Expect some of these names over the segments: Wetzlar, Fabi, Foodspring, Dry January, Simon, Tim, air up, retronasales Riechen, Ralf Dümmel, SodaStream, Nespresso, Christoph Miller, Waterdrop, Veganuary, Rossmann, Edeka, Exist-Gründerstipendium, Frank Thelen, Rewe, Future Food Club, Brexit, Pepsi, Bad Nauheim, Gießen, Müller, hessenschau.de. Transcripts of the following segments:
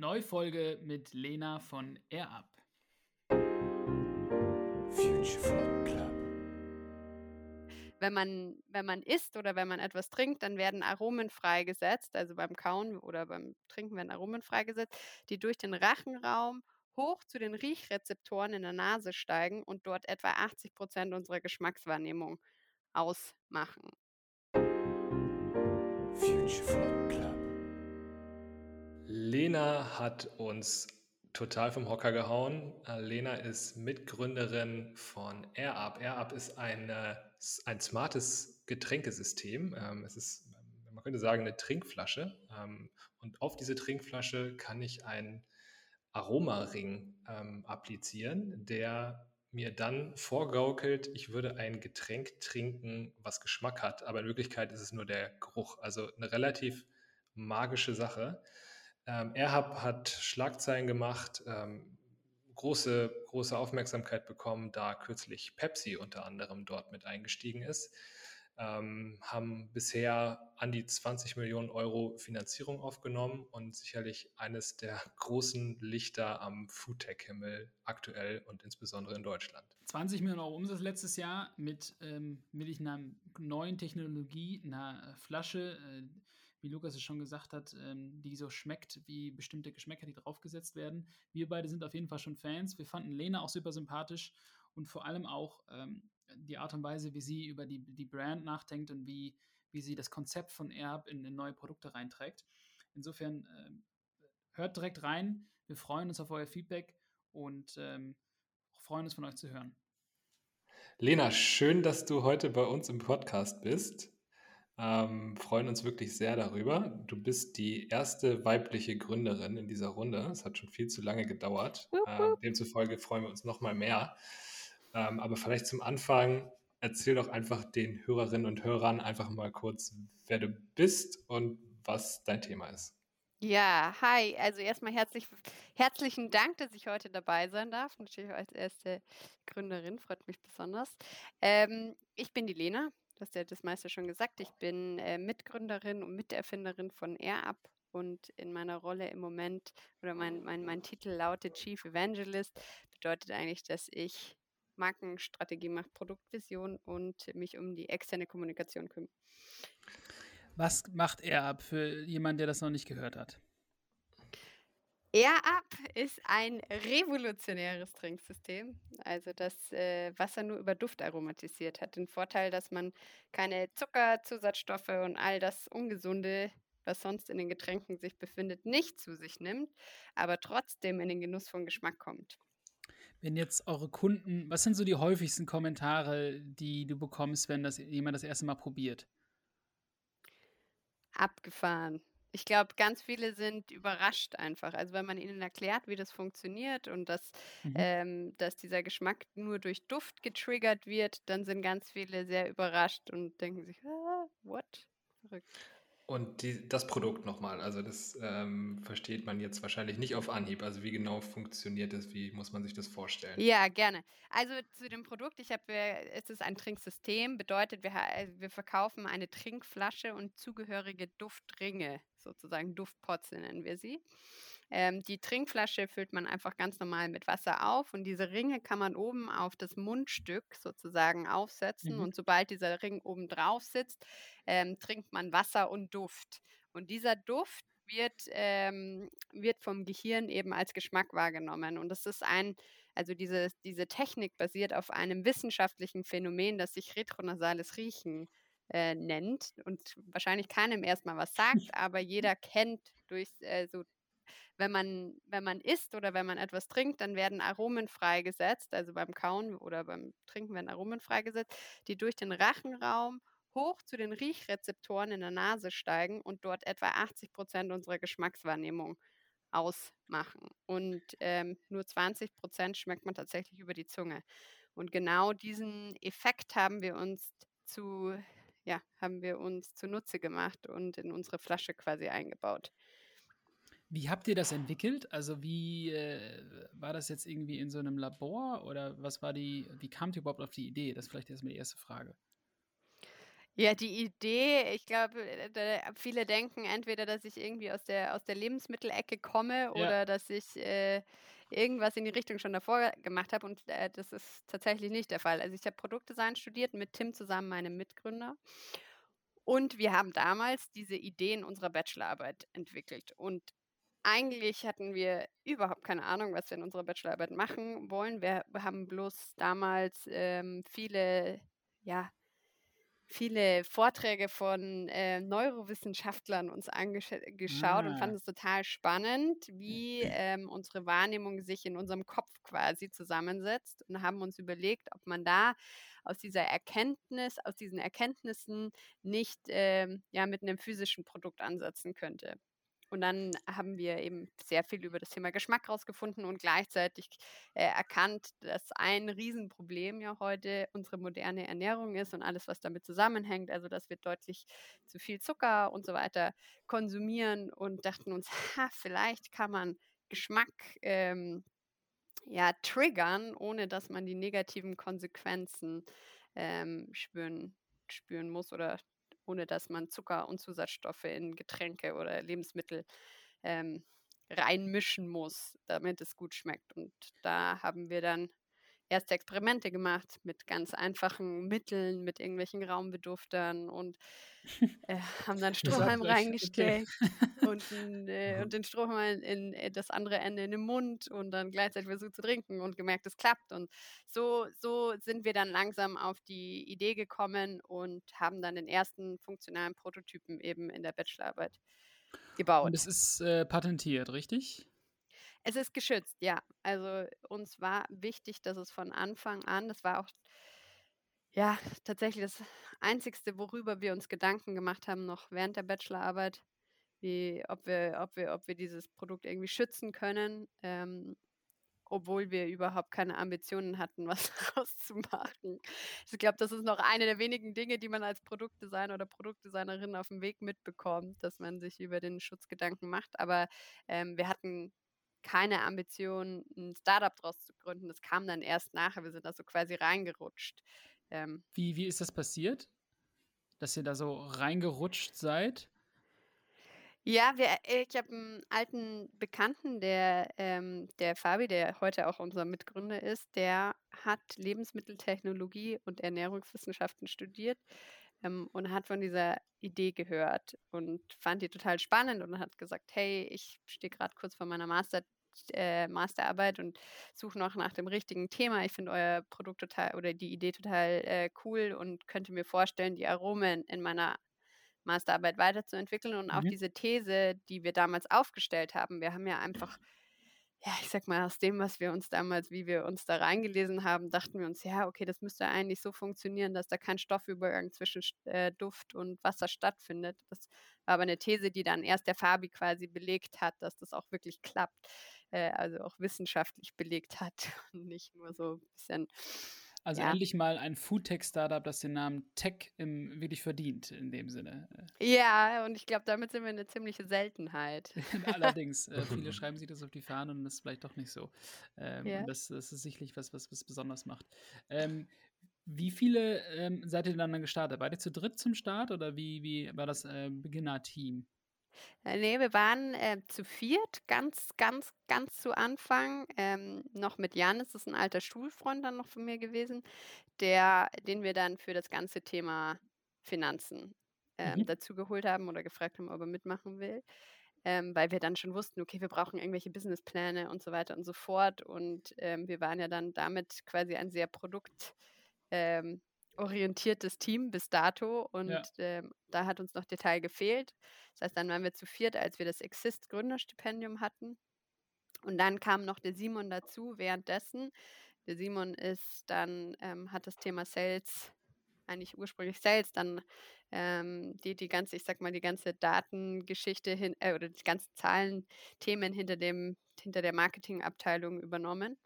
Neufolge mit Lena von Air Up. Future Food Club. Wenn man isst oder wenn man etwas trinkt, dann werden Aromen freigesetzt, also beim Kauen oder beim Trinken werden Aromen freigesetzt, die durch den Rachenraum hoch zu den Riechrezeptoren in der Nase steigen und dort etwa 80% unserer Geschmackswahrnehmung ausmachen. Future Food Club. Lena hat uns total vom Hocker gehauen. Lena ist Mitgründerin von Air Up. Air Up ist ein smartes Getränkesystem. Es ist, man könnte sagen, eine Trinkflasche. Und auf diese Trinkflasche kann ich einen Aromaring applizieren, der mir dann vorgaukelt, ich würde ein Getränk trinken, was Geschmack hat. Aber in Wirklichkeit ist es nur der Geruch. Also eine relativ magische Sache. Air Up hat Schlagzeilen gemacht, große Aufmerksamkeit bekommen, da kürzlich Pepsi unter anderem dort mit eingestiegen ist. Haben bisher an die 20 Millionen Euro Finanzierung aufgenommen und sicherlich eines der großen Lichter am Foodtech-Himmel aktuell und insbesondere in Deutschland. 20 Millionen Euro Umsatz letztes Jahr mit einer neuen Technologie, einer Flasche, wie Lukas es schon gesagt hat, die so schmeckt wie bestimmte Geschmäcker, die draufgesetzt werden. Wir beide sind auf jeden Fall schon Fans. Wir fanden Lena auch super sympathisch und vor allem auch die Art und Weise, wie sie über die Brand nachdenkt und wie sie das Konzept von Air Up in neue Produkte reinträgt. Insofern hört direkt rein. Wir freuen uns auf euer Feedback und freuen uns, von euch zu hören. Lena, schön, dass du heute bei uns im Podcast bist. Freuen uns wirklich sehr darüber. Du bist die erste weibliche Gründerin in dieser Runde. Es hat schon viel zu lange gedauert. Demzufolge freuen wir uns nochmal mehr. Aber vielleicht zum Anfang, erzähl doch einfach den Hörerinnen und Hörern einfach mal kurz, wer du bist und was dein Thema ist. Ja, hi. Also erstmal herzlichen Dank, dass ich heute dabei sein darf. Natürlich als erste Gründerin, freut mich besonders. Ich bin die Lena. Du hast ja das meiste schon gesagt. Ich bin Mitgründerin und Miterfinderin von Air Up und in meiner Rolle im Moment, oder mein Titel lautet Chief Evangelist, bedeutet eigentlich, dass ich Markenstrategie mache, Produktvision und mich um die externe Kommunikation kümmere. Was macht Air Up für jemanden, der das noch nicht gehört hat? Air Up ist ein revolutionäres Trinksystem, also das Wasser nur über Duft aromatisiert hat. Den Vorteil, dass man keine Zuckerzusatzstoffe und all das Ungesunde, was sonst in den Getränken sich befindet, nicht zu sich nimmt, aber trotzdem in den Genuss von Geschmack kommt. Wenn jetzt eure Kunden, was sind so die häufigsten Kommentare, die du bekommst, wenn das jemand das erste Mal probiert? Abgefahren. Ich glaube, ganz viele sind überrascht einfach. Also wenn man ihnen erklärt, wie das funktioniert und dass dieser Geschmack nur durch Duft getriggert wird, dann sind ganz viele sehr überrascht und denken sich, what? Verrückt. Und das Produkt nochmal, also das versteht man jetzt wahrscheinlich nicht auf Anhieb. Also wie genau funktioniert das, wie muss man sich das vorstellen? Ja, gerne. Also zu dem Produkt, es ist ein Trinksystem, bedeutet, wir verkaufen eine Trinkflasche und zugehörige Duftringe, sozusagen Duftpots nennen wir sie. Die Trinkflasche füllt man einfach ganz normal mit Wasser auf und diese Ringe kann man oben auf das Mundstück sozusagen aufsetzen und sobald dieser Ring oben drauf sitzt, trinkt man Wasser und Duft. Und dieser Duft wird vom Gehirn eben als Geschmack wahrgenommen und das ist diese Technik basiert auf einem wissenschaftlichen Phänomen, das sich retronasales Riechen nennt und wahrscheinlich keinem erstmal was sagt, aber jeder kennt wenn man isst oder wenn man etwas trinkt, dann werden Aromen freigesetzt, also beim Kauen oder beim Trinken werden Aromen freigesetzt, die durch den Rachenraum hoch zu den Riechrezeptoren in der Nase steigen und dort etwa 80% unserer Geschmackswahrnehmung ausmachen. Und nur 20% schmeckt man tatsächlich über die Zunge. Und genau diesen Effekt haben wir uns zunutze gemacht und in unsere Flasche quasi eingebaut. Wie habt ihr das entwickelt? Also wie war das jetzt irgendwie in so einem Labor oder wie kamt ihr überhaupt auf die Idee? Das ist vielleicht erstmal die erste Frage. Ja, die Idee, ich glaube, viele denken entweder, dass ich irgendwie aus der Lebensmittelecke komme oder dass ich irgendwas in die Richtung schon davor gemacht habe und das ist tatsächlich nicht der Fall. Also ich habe Produktdesign studiert mit Tim zusammen, meinem Mitgründer. Und wir haben damals diese Idee in unserer Bachelorarbeit entwickelt und eigentlich hatten wir überhaupt keine Ahnung, was wir in unserer Bachelorarbeit machen wollen. Wir haben bloß damals viele Vorträge von Neurowissenschaftlern uns angeschaut und fanden es total spannend, wie unsere Wahrnehmung sich in unserem Kopf quasi zusammensetzt und haben uns überlegt, ob man da aus diesen Erkenntnissen nicht mit einem physischen Produkt ansetzen könnte. Und dann haben wir eben sehr viel über das Thema Geschmack rausgefunden und gleichzeitig erkannt, dass ein Riesenproblem ja heute unsere moderne Ernährung ist und alles, was damit zusammenhängt. Also, dass wir deutlich zu viel Zucker und so weiter konsumieren und dachten uns, vielleicht kann man Geschmack triggern, ohne dass man die negativen Konsequenzen spüren muss oder ohne dass man Zucker und Zusatzstoffe in Getränke oder Lebensmittel reinmischen muss, damit es gut schmeckt. Und da haben wir dann erste Experimente gemacht mit ganz einfachen Mitteln, mit irgendwelchen Raumbeduftern und haben dann Strohhalm reingesteckt und den Strohhalm in das andere Ende in den Mund und dann gleichzeitig versucht zu trinken und gemerkt, es klappt. Und so sind wir dann langsam auf die Idee gekommen und haben dann den ersten funktionalen Prototypen eben in der Bachelorarbeit gebaut. Und es ist patentiert, richtig? Es ist geschützt, ja. Also uns war wichtig, dass es von Anfang an, das war auch tatsächlich das Einzigste, worüber wir uns Gedanken gemacht haben, noch während der Bachelorarbeit, ob wir dieses Produkt irgendwie schützen können, obwohl wir überhaupt keine Ambitionen hatten, was daraus zu machen. Ich glaube, das ist noch eine der wenigen Dinge, die man als Produktdesigner oder Produktdesignerin auf dem Weg mitbekommt, dass man sich über den Schutz Gedanken macht. Aber wir hatten keine Ambition, ein Startup draus zu gründen. Das kam dann erst nachher. Wir sind da so quasi reingerutscht. Wie ist das passiert, dass ihr da so reingerutscht seid? Ja, ich habe einen alten Bekannten, der Fabi, der heute auch unser Mitgründer ist, der hat Lebensmitteltechnologie und Ernährungswissenschaften studiert und hat von dieser Idee gehört und fand die total spannend und hat gesagt, hey, ich stehe gerade kurz vor meiner Masterarbeit und suche noch nach dem richtigen Thema. Ich finde euer Produkt total oder die Idee total cool und könnte mir vorstellen, die Aromen in meiner Masterarbeit weiterzuentwickeln und auch diese These, die wir damals aufgestellt haben. Wir haben ja einfach, aus dem, wie wir uns da reingelesen haben, dachten wir uns, das müsste eigentlich so funktionieren, dass da kein Stoffübergang zwischen Duft und Wasser stattfindet. Das war aber eine These, die dann erst der Fabi quasi belegt hat, dass das auch wirklich klappt, also auch wissenschaftlich belegt hat und nicht nur so ein bisschen. Also endlich mal ein Foodtech-Startup, das den Namen Tech wirklich verdient, in dem Sinne. Ja, und ich glaube, damit sind wir eine ziemliche Seltenheit. Allerdings, viele schreiben sich das auf die Fahne und das ist vielleicht doch nicht so. Das ist sicherlich was besonders macht. Wie viele seid ihr dann gestartet? Wart ihr zu dritt zum Start oder wie war das Beginner-Team? Nee, wir waren zu viert, ganz, ganz, ganz zu Anfang, noch mit Janis, das ist ein alter Schulfreund dann noch von mir gewesen, den wir dann für das ganze Thema Finanzen dazu geholt haben oder gefragt haben, ob er mitmachen will, weil wir dann schon wussten, okay, wir brauchen irgendwelche Businesspläne und so weiter und so fort und wir waren ja dann damit quasi ein sehr orientiertes Team bis dato und da hat uns noch Detail gefehlt. Das heißt, dann waren wir zu viert, als wir das Exist-Gründerstipendium hatten und dann kam noch der Simon dazu währenddessen. Der Simon ist dann, hat das Thema Sales, eigentlich ursprünglich Sales, dann die ganze Datengeschichte oder die ganzen Zahlenthemen hinter der Marketingabteilung übernommen.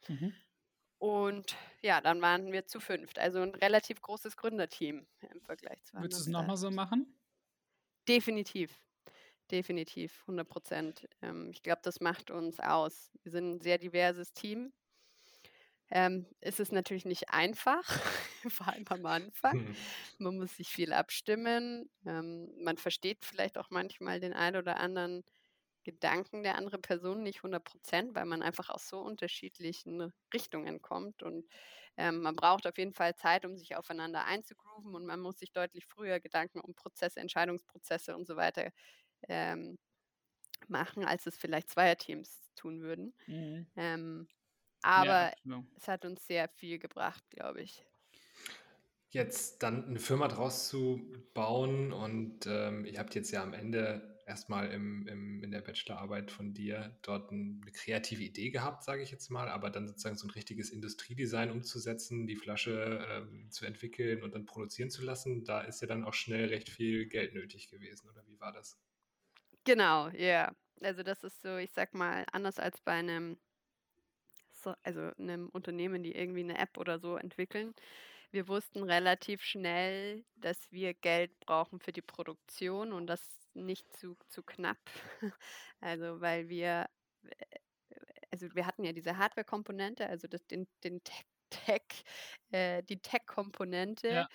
Und dann waren wir zu fünft, also ein relativ großes Gründerteam im Vergleich zu anderen. Würdest du es nochmal so machen? Definitiv, 100%. Ich glaube, das macht uns aus. Wir sind ein sehr diverses Team. ist es natürlich nicht einfach, vor allem am Anfang. Man muss sich viel abstimmen. Man versteht vielleicht auch manchmal den einen oder anderen Gedanken der anderen Person nicht 100%, weil man einfach aus so unterschiedlichen Richtungen kommt, und man braucht auf jeden Fall Zeit, um sich aufeinander einzugrooven, und man muss sich deutlich früher Gedanken um Prozesse, Entscheidungsprozesse und so weiter machen, als es vielleicht Zweierteams tun würden. Mhm. Aber ja, genau. Es hat uns sehr viel gebracht, glaube ich. Jetzt dann eine Firma draus zu bauen, und ihr habt jetzt ja am Ende erstmal in der Bachelorarbeit von dir dort eine kreative Idee gehabt, sage ich jetzt mal, aber dann sozusagen so ein richtiges Industriedesign umzusetzen, die Flasche zu entwickeln und dann produzieren zu lassen, da ist ja dann auch schnell recht viel Geld nötig gewesen, oder wie war das? Genau, ja. Yeah. Also das ist so, ich sag mal, anders als bei einem Unternehmen, die irgendwie eine App oder so entwickeln. Wir wussten relativ schnell, dass wir Geld brauchen für die Produktion, und das nicht zu knapp. Also weil wir hatten ja diese Hardware-Komponente, also die Tech-Komponente. Ja.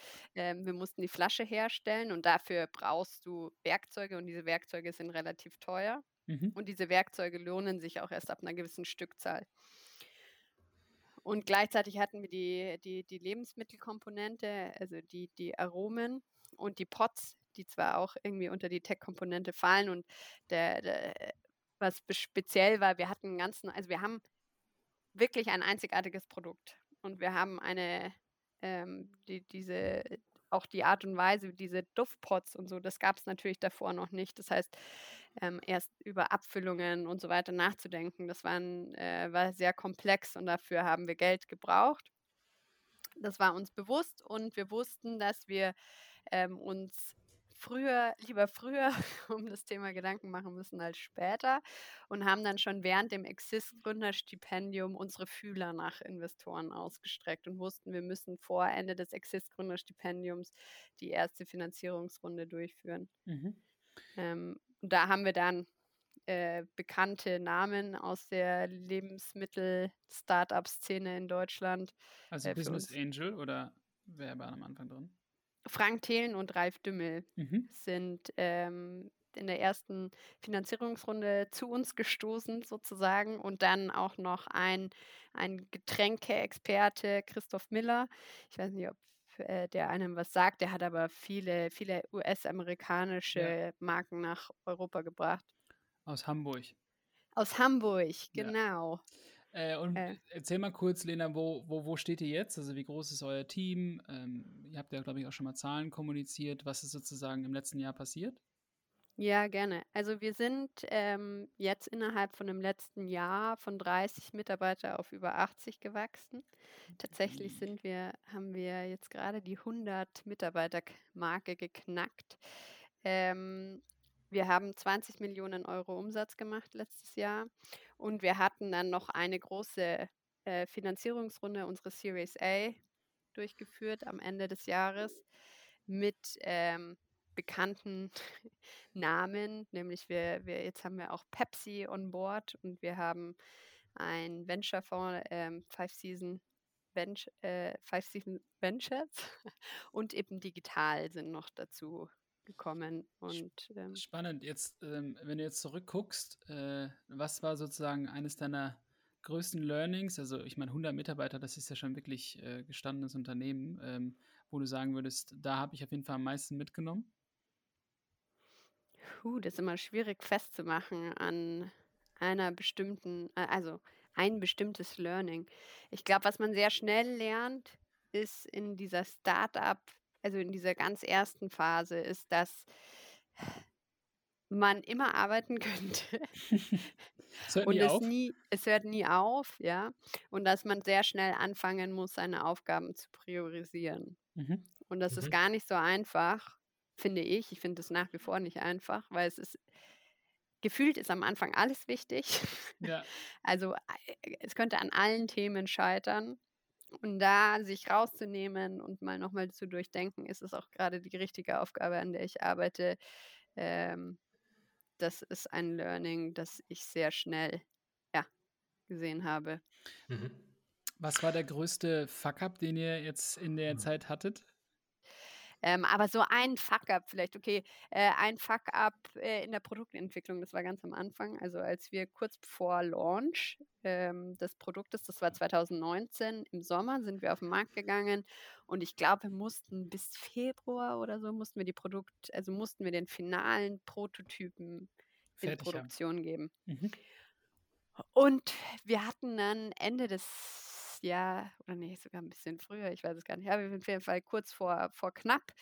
Wir mussten die Flasche herstellen, und dafür brauchst du Werkzeuge, und diese Werkzeuge sind relativ teuer. Mhm. Und diese Werkzeuge lohnen sich auch erst ab einer gewissen Stückzahl. Und gleichzeitig hatten wir die Lebensmittelkomponente, also die Aromen und die Pots, die zwar auch irgendwie unter die Tech-Komponente fallen, und was speziell war, wir haben wirklich ein einzigartiges Produkt, und wir haben auch die Art und Weise, diese Duftpots und so, das gab es natürlich davor noch nicht. Das heißt, erst über Abfüllungen und so weiter nachzudenken, das war sehr komplex, und dafür haben wir Geld gebraucht. Das war uns bewusst, und wir wussten, dass wir uns lieber früher um das Thema Gedanken machen müssen als später, und haben dann schon während dem Exist-Gründerstipendium unsere Fühler nach Investoren ausgestreckt und wussten, wir müssen vor Ende des Exist-Gründerstipendiums die erste Finanzierungsrunde durchführen. Mhm. Da haben wir dann bekannte Namen aus der Lebensmittel-Startup-Szene in Deutschland. Also Business Angel, oder wer war am Anfang drin? Frank Thelen und Ralf Dümmel sind in der ersten Finanzierungsrunde zu uns gestoßen sozusagen, und dann auch noch ein Getränke-Experte, Christoph Miller. Ich weiß nicht, ob der einem was sagt, der hat aber viele, viele US-amerikanische Marken nach Europa gebracht. Aus Hamburg, genau. Ja. Erzähl mal kurz, Lena, wo steht ihr jetzt? Also wie groß ist euer Team? Ihr habt ja, glaube ich, auch schon mal Zahlen kommuniziert. Was ist sozusagen im letzten Jahr passiert? Ja, gerne. Also wir sind jetzt innerhalb von dem letzten Jahr von 30 Mitarbeiter auf über 80 gewachsen. Tatsächlich haben wir jetzt gerade die 100 Mitarbeiter-Marke geknackt. Wir haben 20 Millionen Euro Umsatz gemacht letztes Jahr, und wir hatten dann noch eine große Finanzierungsrunde, unsere Series A, durchgeführt am Ende des Jahres mit bekannten Namen, nämlich jetzt haben wir auch Pepsi on board, und wir haben einen Venture-Fonds, Five Season Ventures, und eben digital sind noch dazu gekommen. Und spannend. Jetzt, wenn du jetzt zurückguckst, was war sozusagen eines deiner größten Learnings? Also ich meine, 100 Mitarbeiter, das ist ja schon wirklich gestandenes Unternehmen, wo du sagen würdest, da habe ich auf jeden Fall am meisten mitgenommen? Das ist immer schwierig festzumachen an einer bestimmten, also ein bestimmtes Learning. Ich glaube, was man sehr schnell lernt, ist in dieser also in dieser ganz ersten Phase, ist, dass man immer arbeiten könnte. Es hört nie auf, ja. Und dass man sehr schnell anfangen muss, seine Aufgaben zu priorisieren. Mhm. Und das ist gar nicht so einfach, finde ich. Ich finde es nach wie vor nicht einfach, weil es ist, gefühlt ist am Anfang alles wichtig. Ja. Also es könnte an allen Themen scheitern. Und da sich rauszunehmen und mal nochmal zu durchdenken, ist es auch gerade die richtige Aufgabe, an der ich arbeite. Das ist ein Learning, das ich sehr schnell gesehen habe. Mhm. Was war der größte Fuck-up, den ihr jetzt in der Zeit hattet? Aber so ein Fuck-up vielleicht, okay, ein Fuck-up in der Produktentwicklung, das war ganz am Anfang, also als wir kurz vor Launch des Produktes, das war 2019 im Sommer, sind wir auf den Markt gegangen und ich glaube, wir mussten bis Februar oder so, mussten wir den finalen Prototypen in Produktion geben. Mhm. Und wir hatten dann Ende des Jahr, oder nee, sogar ein bisschen früher, ich weiß es gar nicht, aber auf jeden Fall kurz vor knapp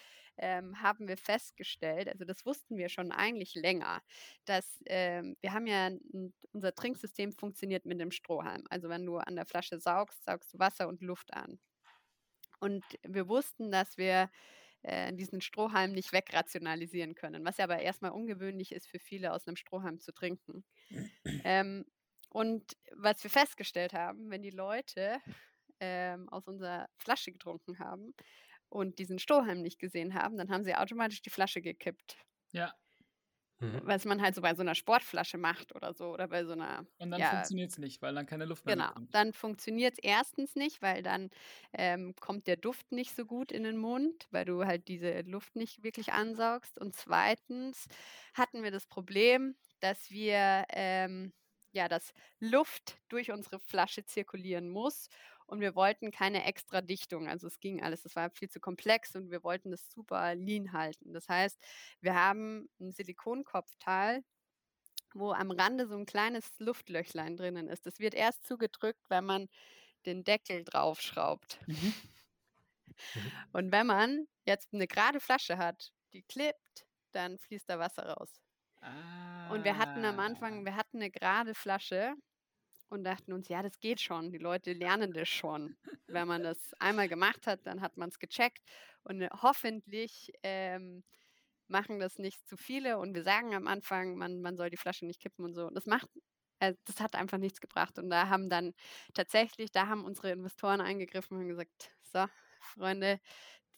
haben wir festgestellt, also das wussten wir schon eigentlich länger, dass wir haben ja, unser Trinksystem funktioniert mit dem Strohhalm. Also wenn du an der Flasche saugst, saugst du Wasser und Luft an. Und wir wussten, dass wir diesen Strohhalm nicht wegrationalisieren können, was ja aber erstmal ungewöhnlich ist für viele, aus einem Strohhalm zu trinken. Und was wir festgestellt haben, wenn die Leute aus unserer Flasche getrunken haben und diesen Strohhalm nicht gesehen haben, dann haben sie automatisch die Flasche gekippt. Ja. Mhm. Was man halt so bei so einer Sportflasche macht oder so, oder bei so einer... Und dann funktioniert es nicht, weil dann keine Luft mehr kommt. Genau, dann funktioniert es erstens nicht, weil dann kommt der Duft nicht so gut in den Mund, weil du halt diese Luft nicht wirklich ansaugst. Und zweitens hatten wir das Problem, dass wir... dass Luft durch unsere Flasche zirkulieren muss und wir wollten keine extra Dichtung, also es ging alles, es war viel zu komplex und wir wollten das super lean halten. Das heißt, wir haben ein Silikonkopfteil, wo am Rande so ein kleines Luftlöchlein drinnen ist. Das wird erst zugedrückt, wenn man den Deckel draufschraubt. Mhm. Und wenn man jetzt eine gerade Flasche hat, die klippt, dann fließt da Wasser raus. Und wir hatten am Anfang, eine gerade Flasche und dachten uns, ja, das geht schon, die Leute lernen das schon. Wenn man das einmal gemacht hat, dann hat man es gecheckt und hoffentlich machen das nicht zu viele und wir sagen am Anfang, man soll die Flasche nicht kippen und so. Das hat einfach nichts gebracht und da haben dann tatsächlich, unsere Investoren eingegriffen und gesagt, so, Freunde,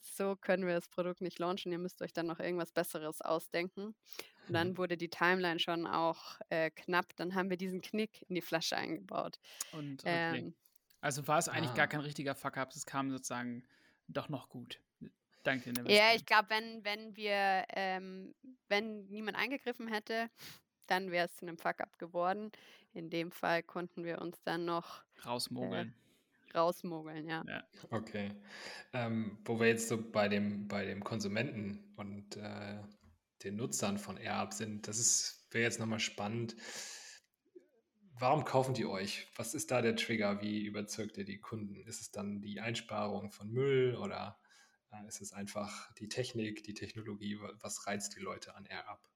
so können wir das Produkt nicht launchen, ihr müsst euch dann noch irgendwas Besseres ausdenken. Und dann wurde die Timeline schon auch knapp, dann haben wir diesen Knick in die Flasche eingebaut. Und also war es eigentlich gar kein richtiger Fuck-up, es kam sozusagen doch noch gut. Dank dir. Ja, ich glaube, wenn niemand eingegriffen hätte, dann wäre es zu einem Fuck-up geworden. In dem Fall konnten wir uns dann noch rausmogeln. Ja. Okay. Wo wir jetzt so bei dem Konsumenten und den Nutzern von air up sind, wäre jetzt nochmal spannend. Warum kaufen die euch? Was ist da der Trigger? Wie überzeugt ihr die Kunden? Ist es dann die Einsparung von Müll oder ist es einfach die Technik, die Technologie? Was reizt die Leute an air up?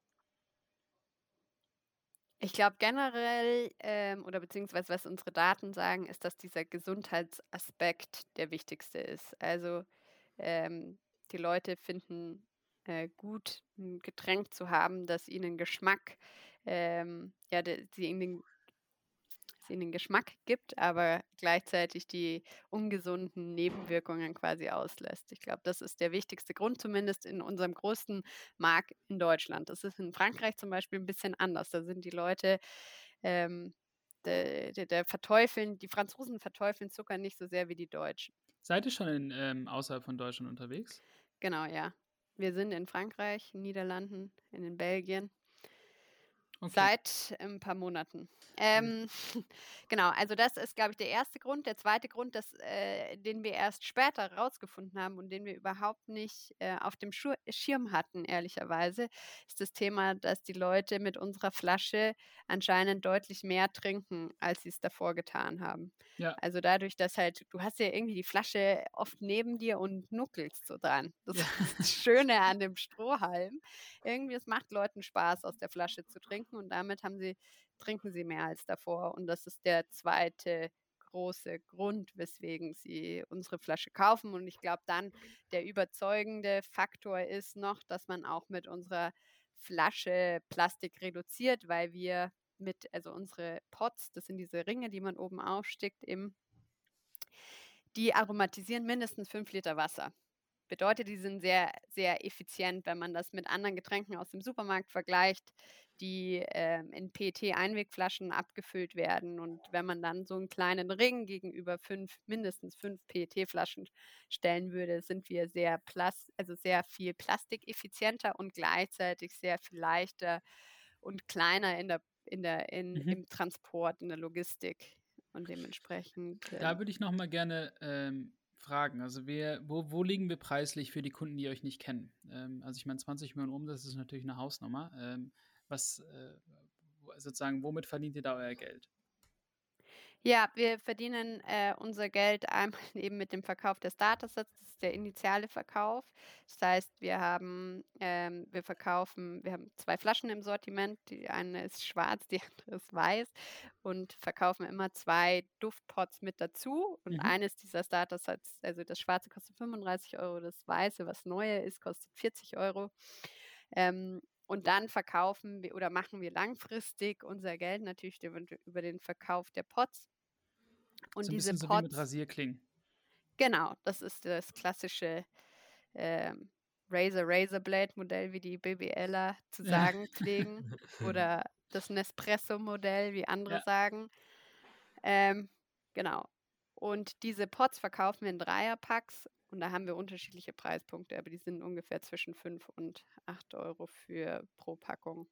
Ich glaube generell, oder beziehungsweise was unsere Daten sagen, ist, dass dieser Gesundheitsaspekt der wichtigste ist. Also die Leute finden gut, ein Getränk zu haben, das ihnen Geschmack, ihnen Geschmack gibt, aber gleichzeitig die ungesunden Nebenwirkungen quasi auslässt. Ich glaube, das ist der wichtigste Grund, zumindest in unserem größten Markt in Deutschland. Das ist in Frankreich zum Beispiel ein bisschen anders. Da sind die Leute, die Franzosen verteufeln Zucker nicht so sehr wie die Deutschen. Seid ihr schon außerhalb von Deutschland unterwegs? Genau, ja. Wir sind in Frankreich, in Niederlanden, in Belgien. Okay. Seit ein paar Monaten. Genau, also das ist, glaube ich, der erste Grund. Der zweite Grund, den wir erst später rausgefunden haben und den wir überhaupt nicht auf dem Schirm hatten, ehrlicherweise, ist das Thema, dass die Leute mit unserer Flasche anscheinend deutlich mehr trinken, als sie es davor getan haben. Ja. Also dadurch, dass halt, du hast ja irgendwie die Flasche oft neben dir und nuckelst so dran. Das ist das Schöne an dem Strohhalm. Irgendwie, es macht Leuten Spaß, aus der Flasche zu trinken. Und damit trinken sie mehr als davor. Und das ist der zweite große Grund, weswegen sie unsere Flasche kaufen. Und ich glaube dann, der überzeugende Faktor ist noch, dass man auch mit unserer Flasche Plastik reduziert, weil wir unsere Pots, das sind diese Ringe, die man oben aufsteckt, die aromatisieren mindestens 5 Liter Wasser. Bedeutet, die sind sehr, sehr effizient, wenn man das mit anderen Getränken aus dem Supermarkt vergleicht, die in PET-Einwegflaschen abgefüllt werden. Und wenn man dann so einen kleinen Ring gegenüber mindestens fünf PET-Flaschen stellen würde, sind wir sehr viel plastikeffizienter und gleichzeitig sehr viel leichter und kleiner im Transport, in der Logistik. Und dementsprechend... Da würde ich nochmal gerne... Fragen. Also wo liegen wir preislich für die Kunden, die euch nicht kennen? Also ich meine, 20 Millionen Umsatz ist natürlich eine Hausnummer. Womit verdient ihr da euer Geld? Ja, wir verdienen unser Geld einmal eben mit dem Verkauf der Starter-Sets, das ist der initiale Verkauf. Das heißt, wir haben zwei Flaschen im Sortiment, die eine ist schwarz, die andere ist weiß und verkaufen immer zwei Duftpots mit dazu und eines dieser Starter-Sets, also das schwarze kostet 35 €, das weiße, was neue ist, kostet 40 €. Und dann verkaufen wir oder machen wir langfristig unser Geld natürlich über den Verkauf der Pots. Und so ein bisschen diese Pots, so wie mit Rasierklingen. Genau, das ist das klassische Razor-Blade-Modell, wie die BWLer zu sagen pflegen. Oder das Nespresso-Modell, wie andere sagen. Genau. Und diese Pots verkaufen wir in Dreierpacks. Und da haben wir unterschiedliche Preispunkte, aber die sind ungefähr zwischen 5 und 8 € pro Packung.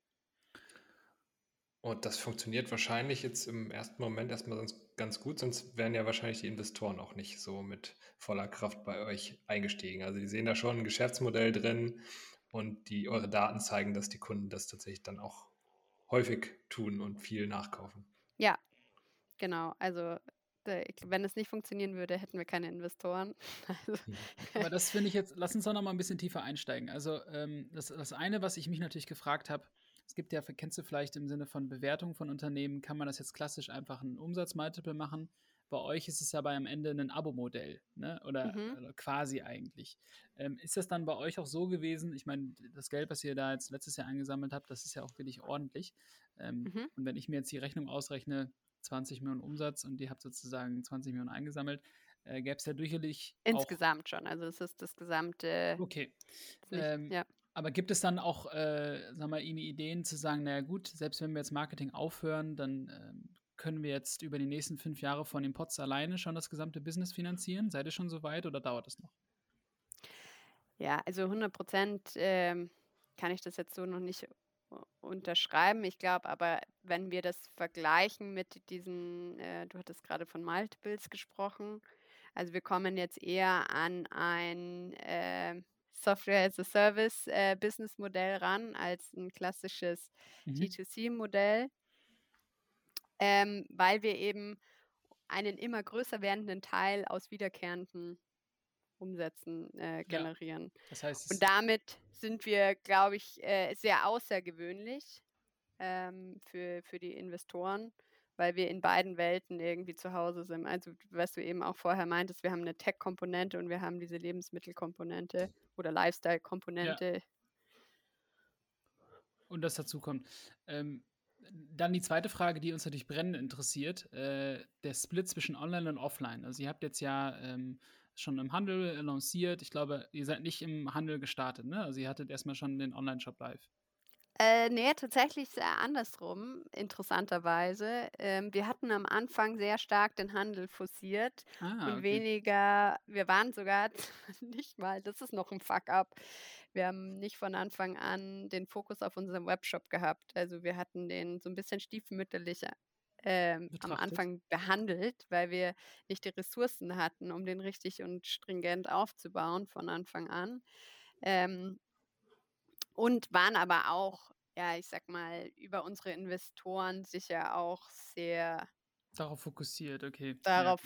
Und das funktioniert wahrscheinlich jetzt im ersten Moment erstmal sonst ganz gut, sonst wären ja wahrscheinlich die Investoren auch nicht so mit voller Kraft bei euch eingestiegen. Also die sehen da schon ein Geschäftsmodell drin und eure Daten zeigen, dass die Kunden das tatsächlich dann auch häufig tun und viel nachkaufen. Ja, genau. Also wenn es nicht funktionieren würde, hätten wir keine Investoren. Aber das finde ich jetzt, lass uns doch noch mal ein bisschen tiefer einsteigen. Also das eine, was ich mich natürlich gefragt habe, es gibt ja, kennst du vielleicht im Sinne von Bewertung von Unternehmen, kann man das jetzt klassisch einfach einen Umsatzmultiple machen? Bei euch ist es ja am Ende ein Abo-Modell, ne? Oder quasi eigentlich. Ist das dann bei euch auch so gewesen? Ich meine, das Geld, was ihr da jetzt letztes Jahr angesammelt habt, das ist ja auch wirklich ordentlich. Und wenn ich mir jetzt die Rechnung ausrechne, 20 Millionen Umsatz und ihr habt sozusagen 20 Millionen eingesammelt, gäbe es ja durchaus insgesamt auch schon, also es ist das gesamte... Okay. Aber gibt es dann auch, Ideen zu sagen, naja gut, selbst wenn wir jetzt Marketing aufhören, dann können wir jetzt über die nächsten 5 Jahre von den Pots alleine schon das gesamte Business finanzieren? Seid ihr schon so weit oder dauert es noch? Ja, also 100% kann ich das jetzt so noch nicht unterschreiben. Ich glaube aber, wenn wir das vergleichen mit diesen, du hattest gerade von Multiples gesprochen, also wir kommen jetzt eher an ein Software-as-a-Service-Business-Modell ran, als ein klassisches D2C-Modell, weil wir eben einen immer größer werdenden Teil aus wiederkehrenden Umsätzen generieren. Ja, das heißt, und damit sind wir, glaube ich, sehr außergewöhnlich für die Investoren, weil wir in beiden Welten irgendwie zu Hause sind. Also, was du eben auch vorher meintest, wir haben eine Tech-Komponente und wir haben diese Lebensmittelkomponente oder Lifestyle-Komponente. Ja. Und das dazu kommt. Dann die zweite Frage, die uns natürlich brennend interessiert, der Split zwischen Online und Offline. Also ihr habt jetzt ja schon im Handel lanciert. Ich glaube, ihr seid nicht im Handel gestartet, ne? Also ihr hattet erstmal schon den Online-Shop live. Nee, tatsächlich andersrum, interessanterweise. Wir hatten am Anfang sehr stark den Handel forciert und weniger, wir waren sogar nicht mal, das ist noch ein Fuck-up. Wir haben nicht von Anfang an den Fokus auf unserem Webshop gehabt. Also wir hatten den so ein bisschen stiefmütterlich am Anfang behandelt, weil wir nicht die Ressourcen hatten, um den richtig und stringent aufzubauen von Anfang an. Und waren aber auch, ja, ich sag mal, über unsere Investoren sicher auch sehr... Darauf fokussiert, okay. Ralf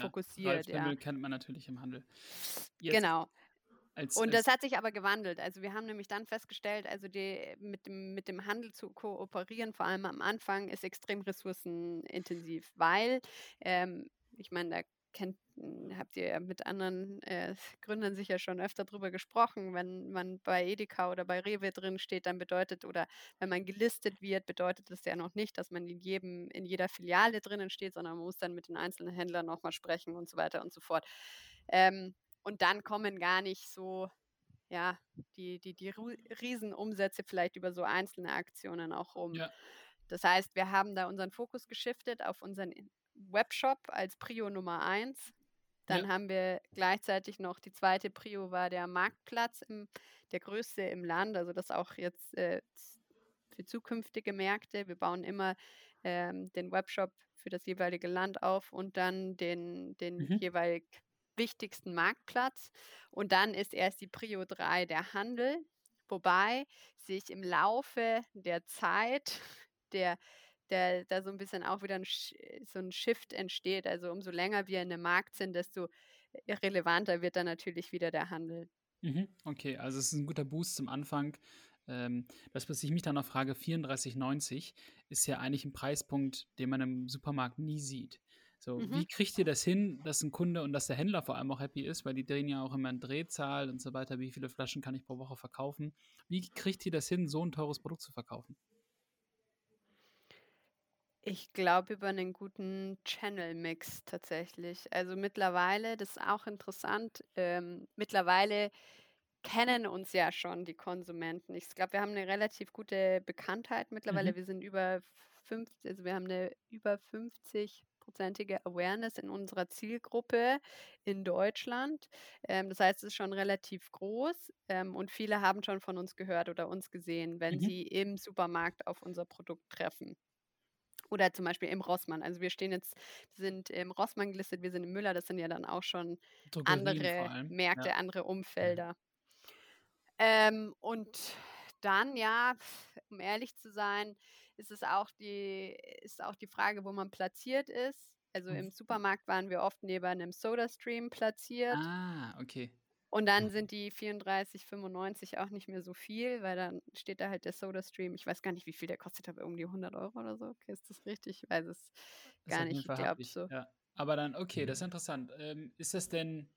Dümmel kennt man natürlich im Handel. Jetzt genau. Das hat sich aber gewandelt. Also wir haben nämlich dann festgestellt, also mit dem Handel zu kooperieren, vor allem am Anfang, ist extrem ressourcenintensiv, weil, ich meine, habt ihr mit anderen Gründern sicher schon öfter drüber gesprochen, wenn man bei Edeka oder bei Rewe drin steht, dann bedeutet, oder wenn man gelistet wird, bedeutet das ja noch nicht, dass man in jeder Filiale drinnen steht, sondern man muss dann mit den einzelnen Händlern nochmal sprechen und so weiter und so fort. Und dann kommen gar nicht so ja, die Riesenumsätze vielleicht über so einzelne Aktionen auch rum. Ja. Das heißt, wir haben da unseren Fokus geschiftet auf unseren Webshop als Prio Nummer 1. Dann haben wir gleichzeitig noch, die zweite Prio war der Marktplatz, der größte im Land, also das auch jetzt für zukünftige Märkte. Wir bauen immer den Webshop für das jeweilige Land auf und dann den jeweilig wichtigsten Marktplatz. Und dann ist erst die Prio 3 der Handel, wobei sich im Laufe der Zeit da so ein bisschen auch wieder so ein Shift entsteht. Also umso länger wir in dem Markt sind, desto relevanter wird dann natürlich wieder der Handel. Okay, also es ist ein guter Boost zum Anfang. Das, was ich mich dann noch frage, 34,90 ist ja eigentlich ein Preispunkt, den man im Supermarkt nie sieht. So, wie kriegt ihr das hin, dass ein Kunde und dass der Händler vor allem auch happy ist, weil die drehen ja auch immer eine Drehzahl und so weiter, wie viele Flaschen kann ich pro Woche verkaufen? Wie kriegt ihr das hin, so ein teures Produkt zu verkaufen? Ich glaube, über einen guten Channel-Mix tatsächlich. Also mittlerweile, das ist auch interessant, mittlerweile kennen uns ja schon die Konsumenten. Ich glaube, wir haben eine relativ gute Bekanntheit mittlerweile. Wir sind wir haben eine über 50-prozentige Awareness in unserer Zielgruppe in Deutschland. Das heißt, es ist schon relativ groß und viele haben schon von uns gehört oder uns gesehen, wenn sie im Supermarkt auf unser Produkt treffen. Oder zum Beispiel im Rossmann. Also wir sind im Rossmann gelistet, wir sind im Müller, das sind ja dann auch schon andere Märkte, andere Umfelder. Ja. Und dann, ja, um ehrlich zu sein, ist auch die Frage, wo man platziert ist. Also im Supermarkt waren wir oft neben einem SodaStream platziert. Ah, okay. Und dann sind die 34,95 auch nicht mehr so viel, weil dann steht da halt der SodaStream. Ich weiß gar nicht, wie viel der kostet, aber irgendwie 100 Euro oder so. Okay, ist das richtig? Ich weiß es gar nicht. Ich glaube so. Ja. Aber dann, okay, das ist interessant. Ist das denn,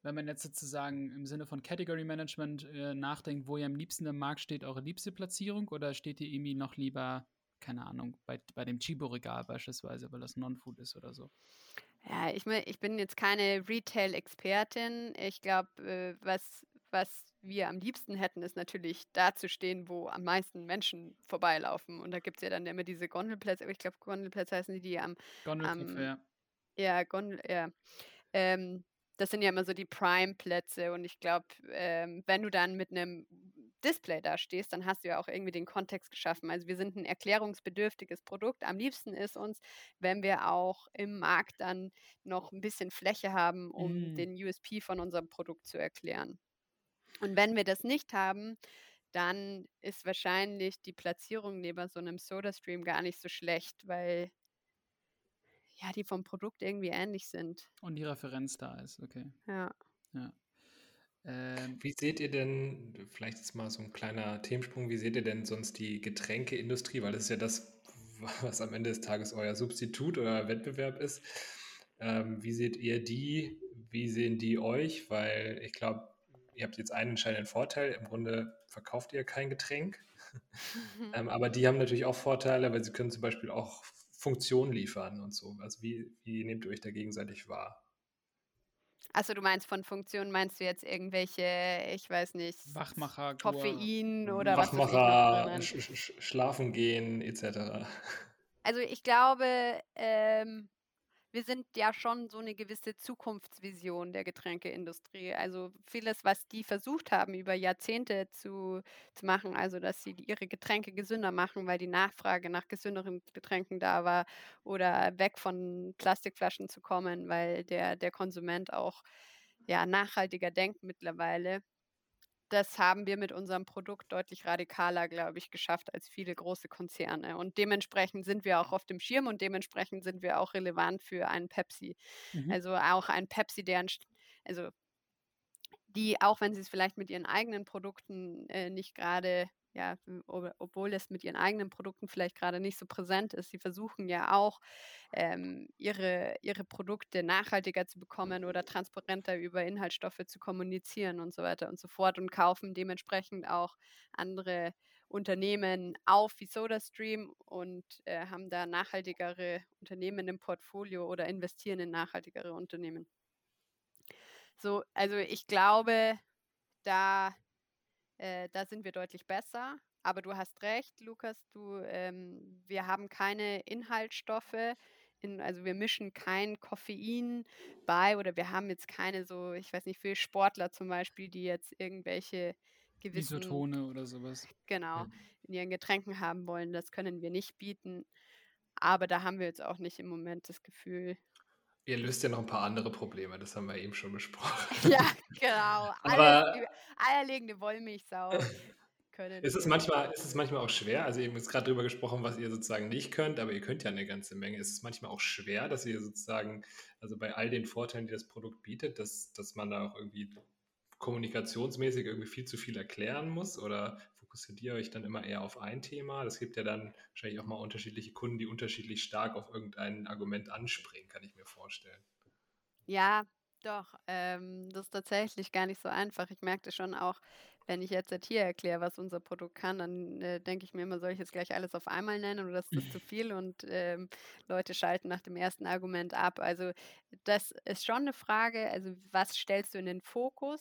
wenn man jetzt sozusagen im Sinne von Category Management nachdenkt, wo ihr am liebsten im Markt steht, eure liebste Platzierung, oder steht ihr irgendwie noch lieber, keine Ahnung, bei dem Chibo-Regal beispielsweise, weil das Non-Food ist oder so? Ja, ich bin jetzt keine Retail-Expertin. Ich glaube, was wir am liebsten hätten, ist natürlich da zu stehen, wo am meisten Menschen vorbeilaufen. Und da gibt es ja dann immer diese Gondelplätze. Ich glaube, Gondelplätze heißen die am... Gondelplätze, ja. Ja, Gondel, ja. Das sind ja immer so die Prime-Plätze und ich glaube, wenn du dann mit einem Display da stehst, dann hast du ja auch irgendwie den Kontext geschaffen. Also wir sind ein erklärungsbedürftiges Produkt. Am liebsten ist uns, wenn wir auch im Markt dann noch ein bisschen Fläche haben, um den USP von unserem Produkt zu erklären. Und wenn wir das nicht haben, dann ist wahrscheinlich die Platzierung neben so einem SodaStream gar nicht so schlecht, weil ja, die vom Produkt irgendwie ähnlich sind. Und die Referenz da ist, okay. Ja. Wie seht ihr denn, vielleicht jetzt mal so ein kleiner Themensprung, wie seht ihr denn sonst die Getränkeindustrie, weil das ist ja das, was am Ende des Tages euer Substitut oder Wettbewerb ist. Wie seht ihr die, wie sehen die euch? Weil ich glaube, ihr habt jetzt einen entscheidenden Vorteil, im Grunde verkauft ihr kein Getränk. Aber die haben natürlich auch Vorteile, weil sie können zum Beispiel auch Funktion liefern und so. Also wie nehmt ihr euch da gegenseitig wahr? Also du meinst von Funktionen, meinst du jetzt irgendwelche, ich weiß nicht, Wachmacher, Koffein oder Wachmacher, was? Schlafen gehen etc. Also ich glaube, wir sind ja schon so eine gewisse Zukunftsvision der Getränkeindustrie. Also vieles, was die versucht haben, über Jahrzehnte zu machen, also dass sie ihre Getränke gesünder machen, weil die Nachfrage nach gesünderen Getränken da war oder weg von Plastikflaschen zu kommen, weil der Konsument auch ja nachhaltiger denkt mittlerweile. Das haben wir mit unserem Produkt deutlich radikaler, glaube ich, geschafft als viele große Konzerne. Und dementsprechend sind wir auch auf dem Schirm und dementsprechend sind wir auch relevant für einen Pepsi. Also auch ein Pepsi, die, auch wenn sie es vielleicht mit ihren eigenen Produkten nicht gerade, ja, obwohl es mit ihren eigenen Produkten vielleicht gerade nicht so präsent ist, sie versuchen ja auch, ihre Produkte nachhaltiger zu bekommen oder transparenter über Inhaltsstoffe zu kommunizieren und so weiter und so fort und kaufen dementsprechend auch andere Unternehmen auf wie SodaStream und haben da nachhaltigere Unternehmen im Portfolio oder investieren in nachhaltigere Unternehmen. So, also ich glaube, Da sind wir deutlich besser. Aber du hast recht, Lukas, wir haben keine Inhaltsstoffe, also wir mischen kein Koffein bei, oder wir haben jetzt keine so, ich weiß nicht, viele Sportler zum Beispiel, die jetzt irgendwelche gewissen Isotone oder sowas. Genau, ja. In ihren Getränken haben wollen. Das können wir nicht bieten. Aber da haben wir jetzt auch nicht im Moment das Gefühl. Ihr löst ja noch ein paar andere Probleme, das haben wir eben schon besprochen. Ja, genau. Aber eierlegende Wollmilchsau. Ist es manchmal auch schwer, also eben ist gerade drüber gesprochen, was ihr sozusagen nicht könnt, aber ihr könnt ja eine ganze Menge. Ist es manchmal auch schwer, dass ihr sozusagen, also bei all den Vorteilen, die das Produkt bietet, dass man da auch irgendwie kommunikationsmäßig irgendwie viel zu viel erklären muss, oder fokussiert ihr euch dann immer eher auf ein Thema? Das gibt ja dann wahrscheinlich auch mal unterschiedliche Kunden, die unterschiedlich stark auf irgendein Argument anspringen, kann ich mir vorstellen. Ja, doch. Das ist tatsächlich gar nicht so einfach. Ich merkte schon auch, wenn ich jetzt hier erkläre, was unser Produkt kann, dann denke ich mir immer, soll ich jetzt gleich alles auf einmal nennen oder ist das zu viel? Und Leute schalten nach dem ersten Argument ab. Also das ist schon eine Frage, also was stellst du in den Fokus?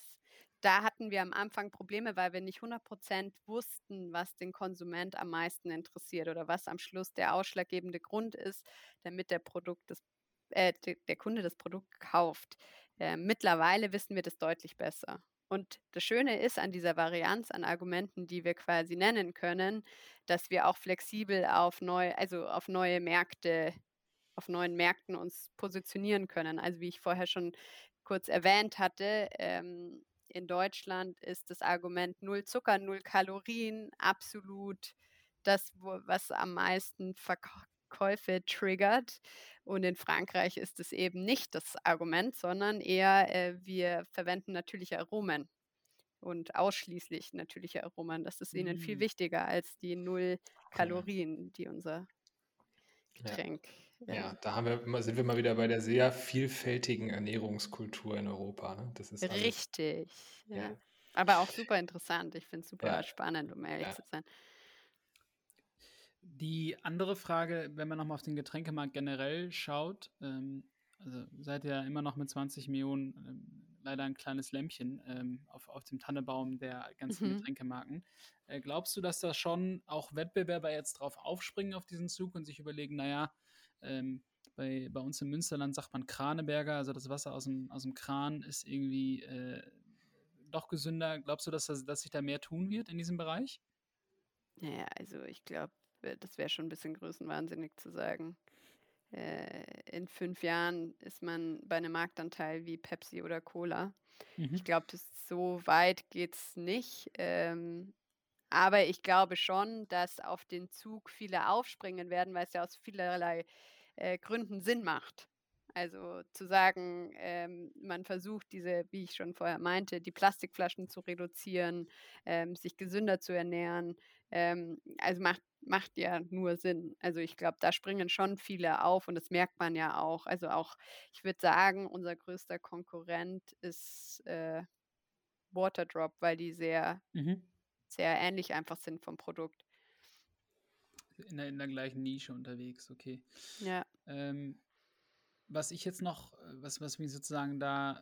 Da hatten wir am Anfang Probleme, weil wir nicht 100% wussten, was den Konsument am meisten interessiert oder was am Schluss der ausschlaggebende Grund ist, damit der Kunde das Produkt kauft. Mittlerweile wissen wir das deutlich besser. Und das Schöne ist an dieser Varianz, an Argumenten, die wir quasi nennen können, dass wir auch flexibel auf neuen Märkten uns positionieren können. Also wie ich vorher schon kurz erwähnt hatte, in Deutschland ist das Argument 0 Zucker, 0 Kalorien absolut das, was am meisten Verkäufe triggert. Und in Frankreich ist es eben nicht das Argument, sondern eher, wir verwenden natürliche Aromen und ausschließlich natürliche Aromen. Das ist ihnen viel wichtiger als die 0 Kalorien, die unser Getränk. Ja, da sind wir mal wieder bei der sehr vielfältigen Ernährungskultur in Europa. Ne? Das ist richtig. Ja. Aber auch super interessant. Ich finde es super spannend, um ehrlich zu sein. Die andere Frage, wenn man nochmal auf den Getränkemarkt generell schaut, also seid ihr ja immer noch mit 20 Millionen leider ein kleines Lämpchen auf dem Tannebaum der ganzen Getränkemarken. Glaubst du, dass da schon auch Wettbewerber jetzt drauf aufspringen auf diesen Zug und sich überlegen, naja, bei uns im Münsterland sagt man Kraneberger, also das Wasser aus dem Kran ist irgendwie doch gesünder. Glaubst du, dass sich da mehr tun wird in diesem Bereich? Naja, also ich glaube, das wäre schon ein bisschen größenwahnsinnig zu sagen. In 5 Jahren ist man bei einem Marktanteil wie Pepsi oder Cola. Ich glaube, so weit geht es nicht. Aber ich glaube schon, dass auf den Zug viele aufspringen werden, weil es ja aus vielerlei Gründen Sinn macht. Also zu sagen, man versucht diese, wie ich schon vorher meinte, die Plastikflaschen zu reduzieren, sich gesünder zu ernähren, also macht ja nur Sinn. Also ich glaube, da springen schon viele auf und das merkt man ja auch. Also auch, ich würde sagen, unser größter Konkurrent ist Waterdrop, weil die sehr, sehr ähnlich einfach sind vom Produkt. In der gleichen Nische unterwegs, okay. Ja. Was ich jetzt noch, was mich sozusagen da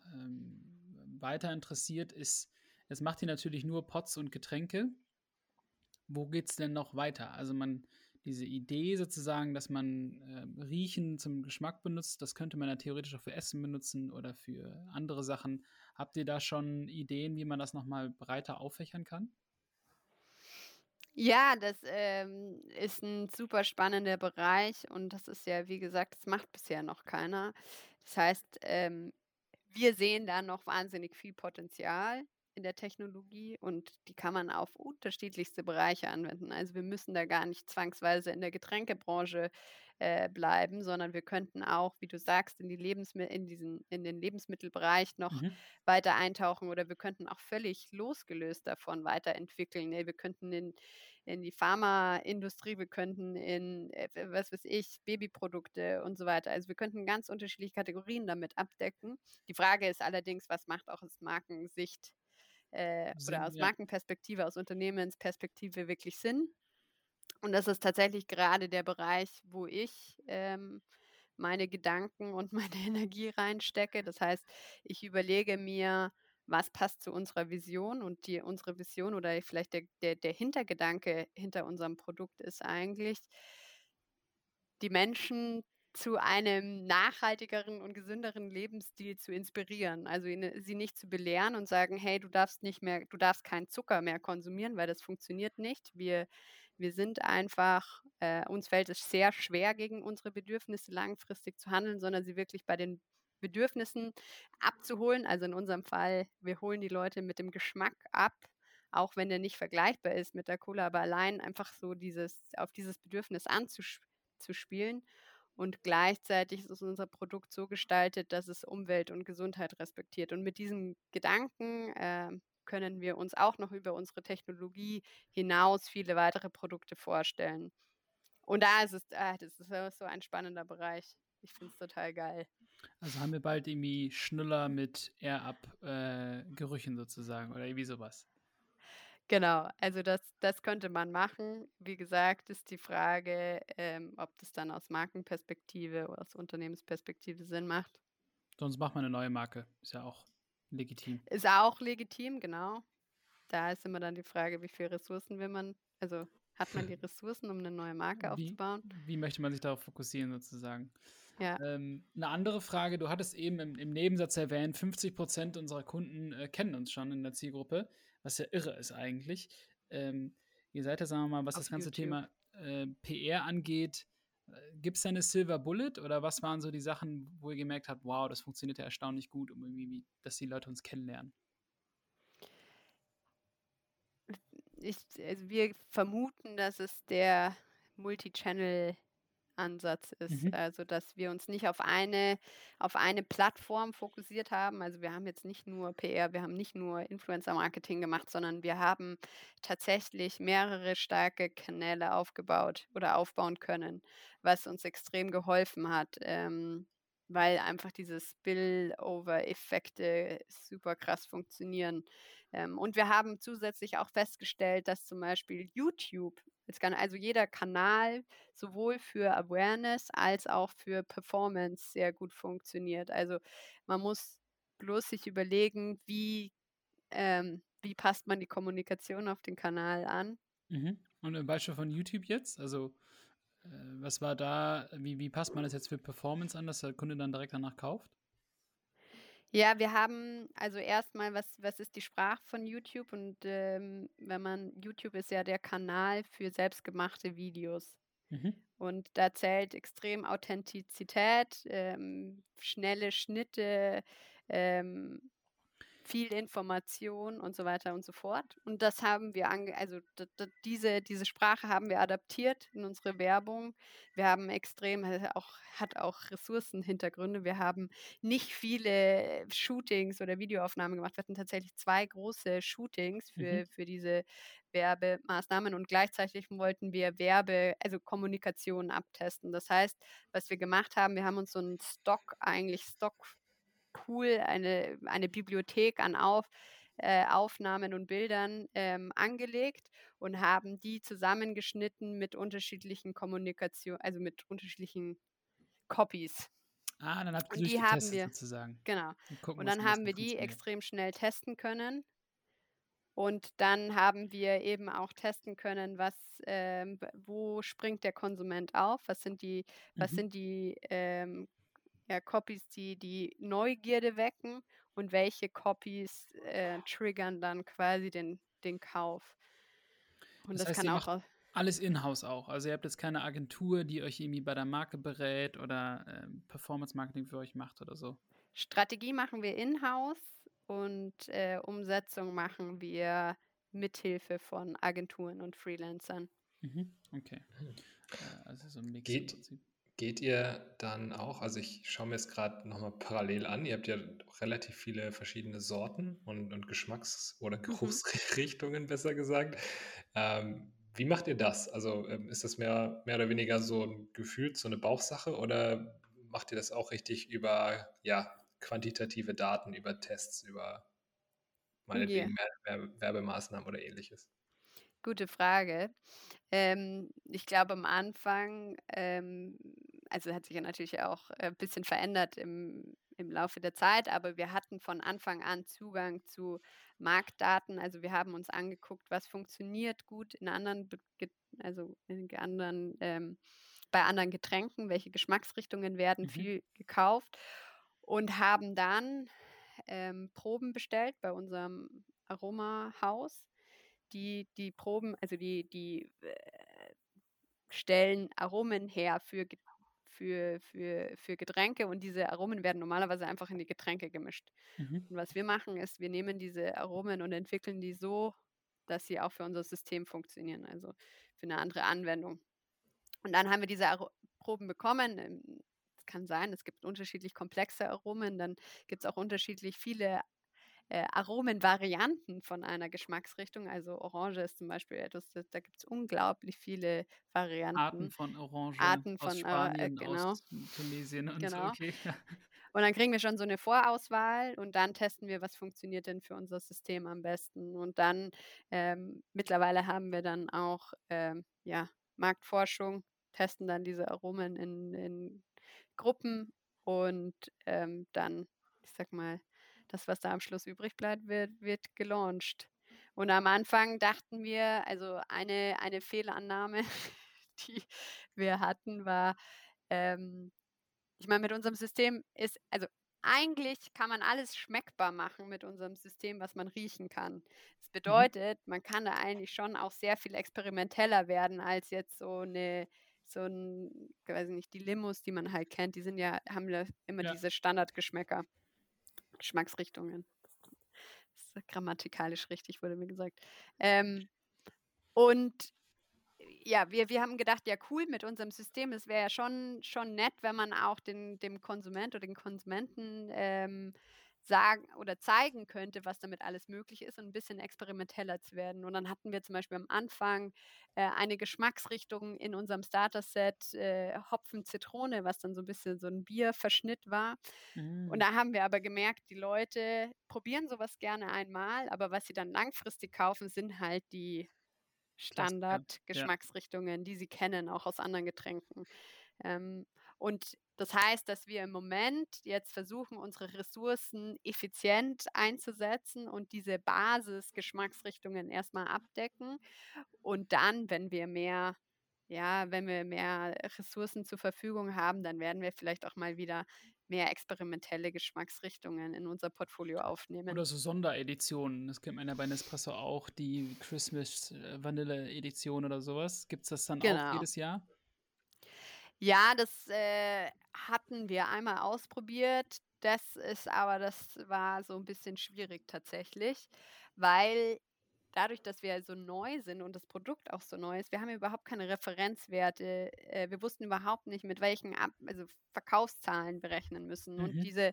weiter interessiert, ist, jetzt macht ihr natürlich nur Pots und Getränke. Wo geht's denn noch weiter? Also diese Idee sozusagen, dass man Riechen zum Geschmack benutzt, das könnte man ja theoretisch auch für Essen benutzen oder für andere Sachen. Habt ihr da schon Ideen, wie man das nochmal breiter auffächern kann? Ja, das ist ein super spannender Bereich und das ist ja, wie gesagt, das macht bisher noch keiner. Das heißt, wir sehen da noch wahnsinnig viel Potenzial in der Technologie und die kann man auf unterschiedlichste Bereiche anwenden. Also wir müssen da gar nicht zwangsweise in der Getränkebranche bleiben, sondern wir könnten auch, wie du sagst, in den Lebensmittelbereich noch weiter eintauchen oder wir könnten auch völlig losgelöst davon weiterentwickeln. Wir könnten in die Pharmaindustrie, wir könnten in, was weiß ich, Babyprodukte und so weiter. Also wir könnten ganz unterschiedliche Kategorien damit abdecken. Die Frage ist allerdings, was macht auch aus Markensicht oder aus Markenperspektive, aus Unternehmensperspektive wirklich Sinn. Und das ist tatsächlich gerade der Bereich, wo ich meine Gedanken und meine Energie reinstecke. Das heißt, ich überlege mir, was passt zu unserer Vision, und unsere Vision oder vielleicht der Hintergedanke hinter unserem Produkt ist eigentlich, die Menschen zu einem nachhaltigeren und gesünderen Lebensstil zu inspirieren. Also sie nicht zu belehren und sagen, hey, du darfst keinen Zucker mehr konsumieren, weil das funktioniert nicht. Wir sind einfach, uns fällt es sehr schwer, gegen unsere Bedürfnisse langfristig zu handeln, sondern sie wirklich bei den Bedürfnissen abzuholen. Also in unserem Fall, wir holen die Leute mit dem Geschmack ab, auch wenn der nicht vergleichbar ist mit der Cola, aber allein einfach so auf dieses Bedürfnis anzuspielen. Und gleichzeitig ist unser Produkt so gestaltet, dass es Umwelt und Gesundheit respektiert. Und mit diesem Gedanken können wir uns auch noch über unsere Technologie hinaus viele weitere Produkte vorstellen. Und da ist es, das ist so ein spannender Bereich. Ich finde es total geil. Also haben wir bald irgendwie Schnuller mit Air Up Gerüchen sozusagen oder irgendwie sowas. Genau, also das könnte man machen. Wie gesagt, ist die Frage, ob das dann aus Markenperspektive oder aus Unternehmensperspektive Sinn macht. Sonst macht man eine neue Marke, ist ja auch legitim. Ist auch legitim, genau. Da ist immer dann die Frage, wie viele Ressourcen hat man die Ressourcen, um eine neue Marke aufzubauen? Wie möchte man sich darauf fokussieren sozusagen? Ja. Eine andere Frage, du hattest eben im Nebensatz erwähnt, 50% unserer Kunden kennen uns schon in der Zielgruppe, was ja irre ist eigentlich. Ihr seid ja, sagen wir mal, was auf das ganze YouTube. Thema PR angeht, gibt es da eine Silver Bullet oder was waren so die Sachen, wo ihr gemerkt habt, wow, das funktioniert ja erstaunlich gut, um irgendwie, dass die Leute uns kennenlernen? Also wir vermuten, dass es der Multi-Channel-Ansatz ist, also dass wir uns nicht auf eine Plattform fokussiert haben. Also wir haben jetzt nicht nur PR, wir haben nicht nur Influencer-Marketing gemacht, sondern wir haben tatsächlich mehrere starke Kanäle aufgebaut oder aufbauen können, was uns extrem geholfen hat, weil einfach diese Spillover-Effekte super krass funktionieren. Und wir haben zusätzlich auch festgestellt, dass zum Beispiel YouTube, also jeder Kanal, sowohl für Awareness als auch für Performance sehr gut funktioniert. Also man muss bloß sich überlegen, wie passt man die Kommunikation auf den Kanal an. Mhm. Und ein Beispiel von YouTube jetzt, also was war da, wie passt man das jetzt für Performance an, dass der Kunde dann direkt danach kauft? Ja, wir haben also erstmal, was ist die Sprache von YouTube? Und YouTube ist ja der Kanal für selbstgemachte Videos. Mhm. Und da zählt extrem Authentizität, schnelle Schnitte, viel Information und so weiter und so fort. Und das haben wir, diese Sprache haben wir adaptiert in unsere Werbung. Wir haben hat auch Ressourcenhintergründe. Wir haben nicht viele Shootings oder Videoaufnahmen gemacht. Wir hatten tatsächlich 2 große Shootings für diese Werbemaßnahmen und gleichzeitig wollten wir Kommunikation abtesten. Das heißt, was wir gemacht haben, wir haben uns so einen eine Bibliothek an Aufnahmen und Bildern angelegt und haben die zusammengeschnitten mit unterschiedlichen mit unterschiedlichen Copies. Ah, dann habt ihr die getestet sozusagen. Genau. Und dann haben wir die extrem schnell testen können. Und dann haben wir eben auch testen können, wo springt der Konsument auf, was sind die Copies, die Neugierde wecken und welche Copies triggern dann quasi den Kauf. Und das heißt, kann auch alles in-house auch. Also ihr habt jetzt keine Agentur, die euch irgendwie bei der Marke berät oder Performance-Marketing für euch macht oder so. Strategie machen wir in-house und Umsetzung machen wir mithilfe von Agenturen und Freelancern. Mhm. Okay. Also so ein Mix im Prinzip. Geht ihr dann auch, also ich schaue mir jetzt gerade nochmal parallel an, ihr habt ja relativ viele verschiedene Sorten und Geschmacks- oder Geruchsrichtungen, besser gesagt. Wie macht ihr das? Also ist das mehr oder weniger so ein Gefühl, so eine Bauchsache oder macht ihr das auch richtig über quantitative Daten, über Tests, über meinetwegen Werbemaßnahmen oder ähnliches? Gute Frage. Ich glaube, am Anfang also hat sich ja natürlich auch ein bisschen verändert im Laufe der Zeit, aber wir hatten von Anfang an Zugang zu Marktdaten. Also wir haben uns angeguckt, was funktioniert gut in anderen, bei anderen Getränken, welche Geschmacksrichtungen werden viel gekauft, und haben dann Proben bestellt bei unserem Aromahaus. Die Proben, also die stellen Aromen her für Getränke, und diese Aromen werden normalerweise einfach in die Getränke gemischt. Und was wir machen ist, wir nehmen diese Aromen und entwickeln die so, dass sie auch für unser System funktionieren, also für eine andere Anwendung. Und dann haben wir diese Proben bekommen. Es kann sein, es gibt unterschiedlich komplexe Aromen, dann gibt es auch unterschiedlich viele Aromenvarianten von einer Geschmacksrichtung. Also Orange ist zum Beispiel etwas, da gibt es unglaublich viele Varianten. Arten von Orange, aus Spanien, genau, aus Tunesien und genau. So. Okay. Und dann kriegen wir schon so eine Vorauswahl, und dann testen wir, was funktioniert denn für unser System am besten. Und dann mittlerweile haben wir dann auch Marktforschung, testen dann diese Aromen in Gruppen, und dann, ich sag mal, das, was da am Schluss übrig bleibt, wird gelauncht. Und am Anfang dachten wir, also eine Fehlannahme, die wir hatten, war, ich meine, mit unserem System ist, also eigentlich kann man alles schmeckbar machen mit unserem System, was man riechen kann. Das bedeutet, man kann da eigentlich schon auch sehr viel experimenteller werden als jetzt ich weiß nicht, die Limos, die man halt kennt, die sind ja, haben ja immer diese Standardgeschmäcker. Geschmacksrichtungen. Das ist grammatikalisch richtig, wurde mir gesagt. Wir haben gedacht, ja cool, mit unserem System, es wäre ja schon nett, wenn man auch dem Konsument oder den Konsumenten sagen oder zeigen könnte, was damit alles möglich ist, und ein bisschen experimenteller zu werden. Und dann hatten wir zum Beispiel am Anfang eine Geschmacksrichtung in unserem Starter-Set, Hopfen-Zitrone, was dann so ein bisschen so ein Bierverschnitt war. Und da haben wir aber gemerkt, die Leute probieren sowas gerne einmal, aber was sie dann langfristig kaufen, sind halt die Standard-Geschmacksrichtungen, die sie kennen, auch aus anderen Getränken. Und das heißt, dass wir im Moment jetzt versuchen, unsere Ressourcen effizient einzusetzen und diese Basis-Geschmacksrichtungen erstmal abdecken. Und dann, wenn wir mehr Ressourcen zur Verfügung haben, dann werden wir vielleicht auch mal wieder mehr experimentelle Geschmacksrichtungen in unser Portfolio aufnehmen. Oder so Sondereditionen, das kennt man ja bei Nespresso auch, die Christmas-Vanille-Edition oder sowas. Gibt es das dann auch jedes Jahr? Ja, das hatten wir einmal ausprobiert. Das war so ein bisschen schwierig tatsächlich, weil dadurch, dass wir so neu sind und das Produkt auch so neu ist, wir haben überhaupt keine Referenzwerte. Wir wussten überhaupt nicht, mit welchen Verkaufszahlen berechnen müssen. Und diese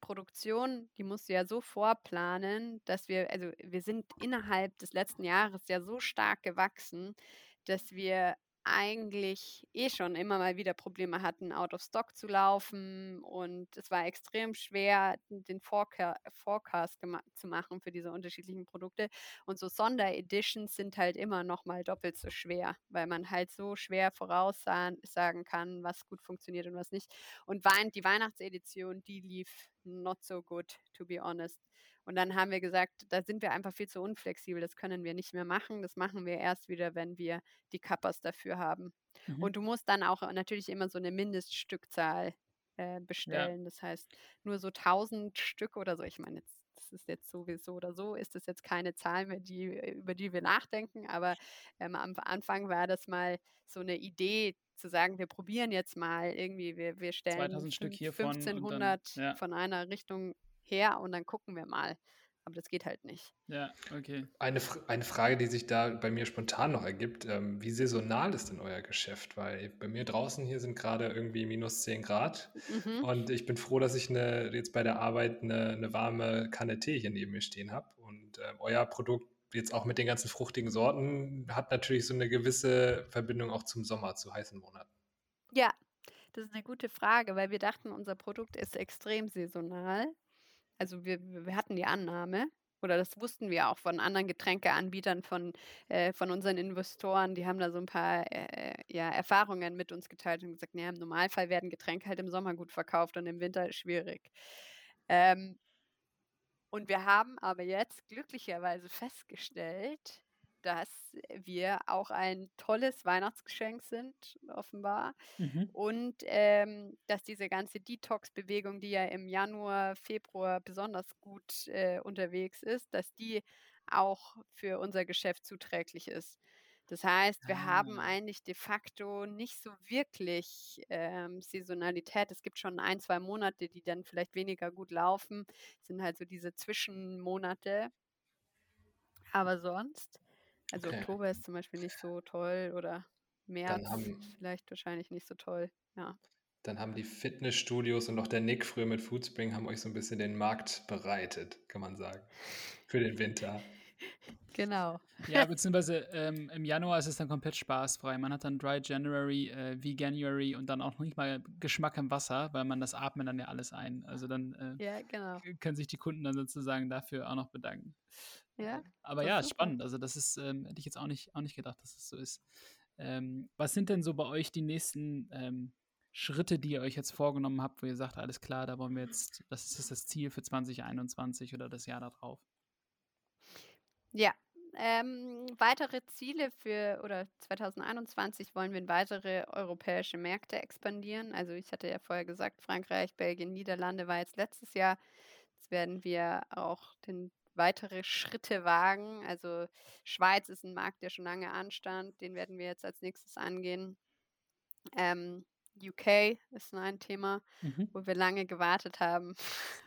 Produktion, die musst du ja so vorplanen, dass wir sind innerhalb des letzten Jahres ja so stark gewachsen, dass wir eigentlich schon immer mal wieder Probleme hatten, out of stock zu laufen, und es war extrem schwer, den Forecast zu machen für diese unterschiedlichen Produkte, und so Sondereditions sind halt immer noch mal doppelt so schwer, weil man halt so schwer voraussagen kann, was gut funktioniert und was nicht. Und die Weihnachtsedition, die lief not so good, to be honest. Und dann haben wir gesagt, da sind wir einfach viel zu unflexibel, das können wir nicht mehr machen. Das machen wir erst wieder, wenn wir die Kappas dafür haben. Und du musst dann auch natürlich immer so eine Mindeststückzahl bestellen. Das heißt, nur so 1000 Stück oder so. Ich meine, das ist jetzt sowieso oder so, ist das jetzt keine Zahl mehr, über die wir nachdenken. Aber am Anfang war das mal so eine Idee, zu sagen, wir probieren jetzt mal irgendwie, wir stellen 2000 Stück hiervon, 1500 dann, von einer Richtung her, und dann gucken wir mal. Aber das geht halt nicht. Ja, okay. Eine Frage, die sich da bei mir spontan noch ergibt, wie saisonal ist denn euer Geschäft? Weil bei mir draußen hier sind gerade irgendwie minus 10 Grad und ich bin froh, dass ich jetzt bei der Arbeit eine warme Kanne Tee hier neben mir stehen habe, und euer Produkt jetzt auch mit den ganzen fruchtigen Sorten hat natürlich so eine gewisse Verbindung auch zum Sommer, zu heißen Monaten. Ja, das ist eine gute Frage, weil wir dachten, unser Produkt ist extrem saisonal. Also wir hatten die Annahme, oder das wussten wir auch von anderen Getränkeanbietern, von unseren Investoren, die haben da so ein paar Erfahrungen mit uns geteilt und gesagt, naja, im Normalfall werden Getränke halt im Sommer gut verkauft und im Winter schwierig. Und wir haben aber jetzt glücklicherweise festgestellt, dass wir auch ein tolles Weihnachtsgeschenk sind, offenbar. Mhm. Und dass diese ganze Detox-Bewegung, die ja im Januar, Februar besonders gut unterwegs ist, dass die auch für unser Geschäft zuträglich ist. Das heißt, wir haben eigentlich de facto nicht so wirklich Saisonalität. Es gibt schon 1-2 Monate, die dann vielleicht weniger gut laufen. Das sind halt so diese Zwischenmonate. Aber sonst... Also okay. Oktober ist zum Beispiel nicht so toll oder März vielleicht wahrscheinlich nicht so toll, ja. Dann haben die Fitnessstudios und auch der Nick früher mit Foodspring haben euch so ein bisschen den Markt bereitet, kann man sagen, für den Winter. Genau. Ja, beziehungsweise im Januar ist es dann komplett spaßfrei. Man hat dann Dry January, Veganuary und dann auch noch nicht mal Geschmack im Wasser, weil man das atmet dann ja alles ein. Also dann können sich die Kunden dann sozusagen dafür auch noch bedanken. Ja. Aber ja, ist spannend. Also das ist, hätte ich jetzt auch nicht gedacht, dass es so ist. Was sind denn so bei euch die nächsten Schritte, die ihr euch jetzt vorgenommen habt, wo ihr sagt, alles klar, da wollen wir jetzt, das ist das Ziel für 2021 oder das Jahr darauf? Ja, weitere Ziele für, oder 2021 wollen wir in weitere europäische Märkte expandieren. Also ich hatte ja vorher gesagt, Frankreich, Belgien, Niederlande war jetzt letztes Jahr. Jetzt werden wir auch weitere Schritte wagen. Also Schweiz ist ein Markt, der schon lange anstand. Den werden wir jetzt als nächstes angehen. UK ist ein Thema, wo wir lange gewartet haben.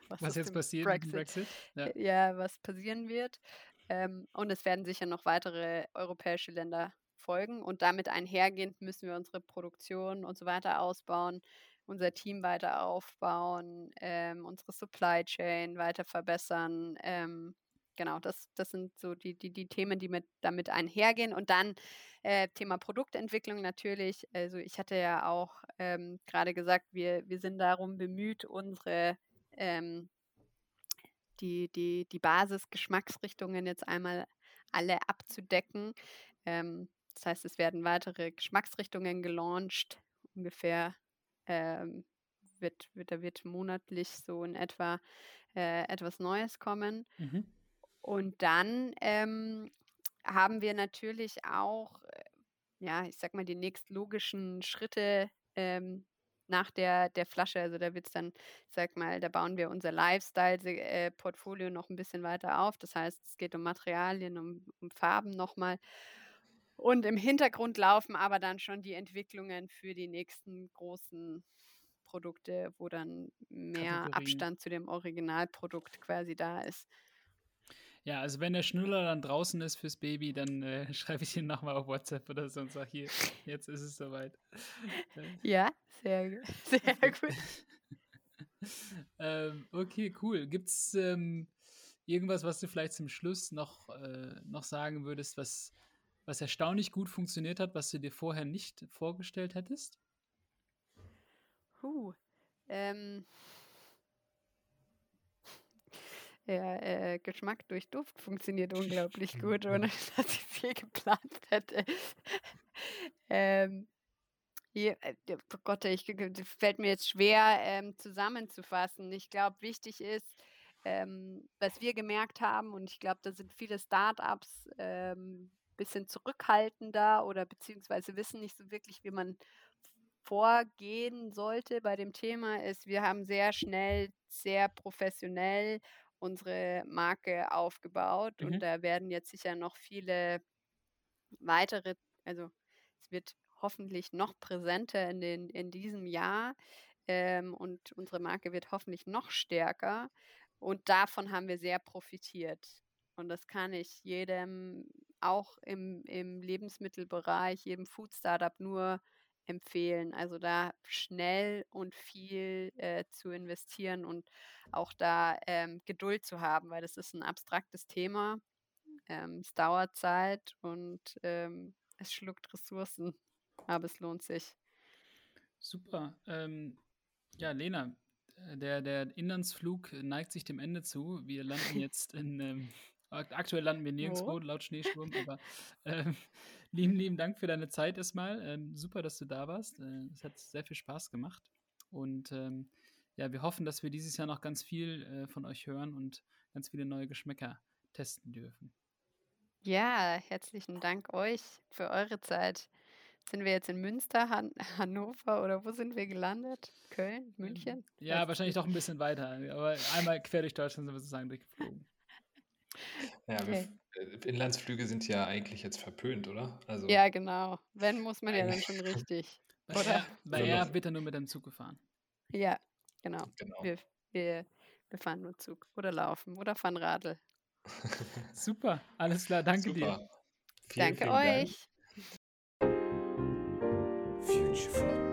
Was jetzt passiert mit dem Brexit? Ja, was passieren wird. Und es werden sicher noch weitere europäische Länder folgen. Und damit einhergehend müssen wir unsere Produktion und so weiter ausbauen, unser Team weiter aufbauen, unsere Supply Chain weiter verbessern. Genau, das sind so die Themen, die damit einhergehen. Und dann Thema Produktentwicklung natürlich. Also ich hatte ja auch gerade gesagt, wir sind darum bemüht, unsere die Basisgeschmacksrichtungen jetzt einmal alle abzudecken. Das heißt, es werden weitere Geschmacksrichtungen gelauncht. Ungefähr wird monatlich so in etwa etwas Neues kommen. Mhm. Und dann haben wir natürlich auch, ich sag mal, die nächstlogischen Schritte nach der Flasche, also da wird es dann, da bauen wir unser Lifestyle-Portfolio noch ein bisschen weiter auf. Das heißt, es geht um Materialien, um Farben nochmal. Und im Hintergrund laufen aber dann schon die Entwicklungen für die nächsten großen Produkte, wo dann mehr Abstand zu dem Originalprodukt quasi da ist. Ja, also wenn der Schnuller dann draußen ist fürs Baby, dann schreibe ich ihn nochmal auf WhatsApp oder so und sage, hier, jetzt ist es soweit. Ja, sehr gut. Okay, cool. Gibt es irgendwas, was du vielleicht zum Schluss noch sagen würdest, was erstaunlich gut funktioniert hat, was du dir vorher nicht vorgestellt hättest? Geschmack durch Duft funktioniert unglaublich gut, ohne dass ich es je geplant hätte. Fällt mir jetzt schwer zusammenzufassen. Ich glaube, wichtig ist, was wir gemerkt haben, und ich glaube, da sind viele Startups ein bisschen zurückhaltender oder beziehungsweise wissen nicht so wirklich, wie man vorgehen sollte bei dem Thema, ist, wir haben sehr schnell, sehr professionell unsere Marke aufgebaut und da werden jetzt sicher noch viele weitere, also es wird hoffentlich noch präsenter in diesem Jahr und unsere Marke wird hoffentlich noch stärker und davon haben wir sehr profitiert und das kann ich jedem auch im Lebensmittelbereich, jedem Food-Startup nur empfehlen, also da schnell und viel zu investieren und auch da Geduld zu haben, weil das ist ein abstraktes Thema, es dauert Zeit und es schluckt Ressourcen, aber es lohnt sich. Super. Ja, Lena, Der Inlandsflug neigt sich dem Ende zu. Wir landen jetzt in... aktuell landen wir nirgendwo, laut Schneesturm, aber lieben Dank für deine Zeit erstmal. Super, dass du da warst. Es hat sehr viel Spaß gemacht. Und ja, wir hoffen, dass wir dieses Jahr noch ganz viel von euch hören und ganz viele neue Geschmäcker testen dürfen. Ja, herzlichen Dank euch für eure Zeit. Sind wir jetzt in Münster, Hannover oder wo sind wir gelandet? Köln, München? Ja, weiß wahrscheinlich doch ein bisschen weiter. Aber einmal quer durch Deutschland sind wir sozusagen durchgeflogen. Ja, okay. Inlandsflüge sind ja eigentlich jetzt verpönt, oder? Also ja, genau. Wenn, muss man ja dann schon richtig. Bei Air wird er nur mit dem Zug gefahren. Ja, genau. Wir fahren nur Zug oder laufen oder fahren Radl. Super, alles klar, danke dir. Vielen, danke vielen euch. Dank. Future Food.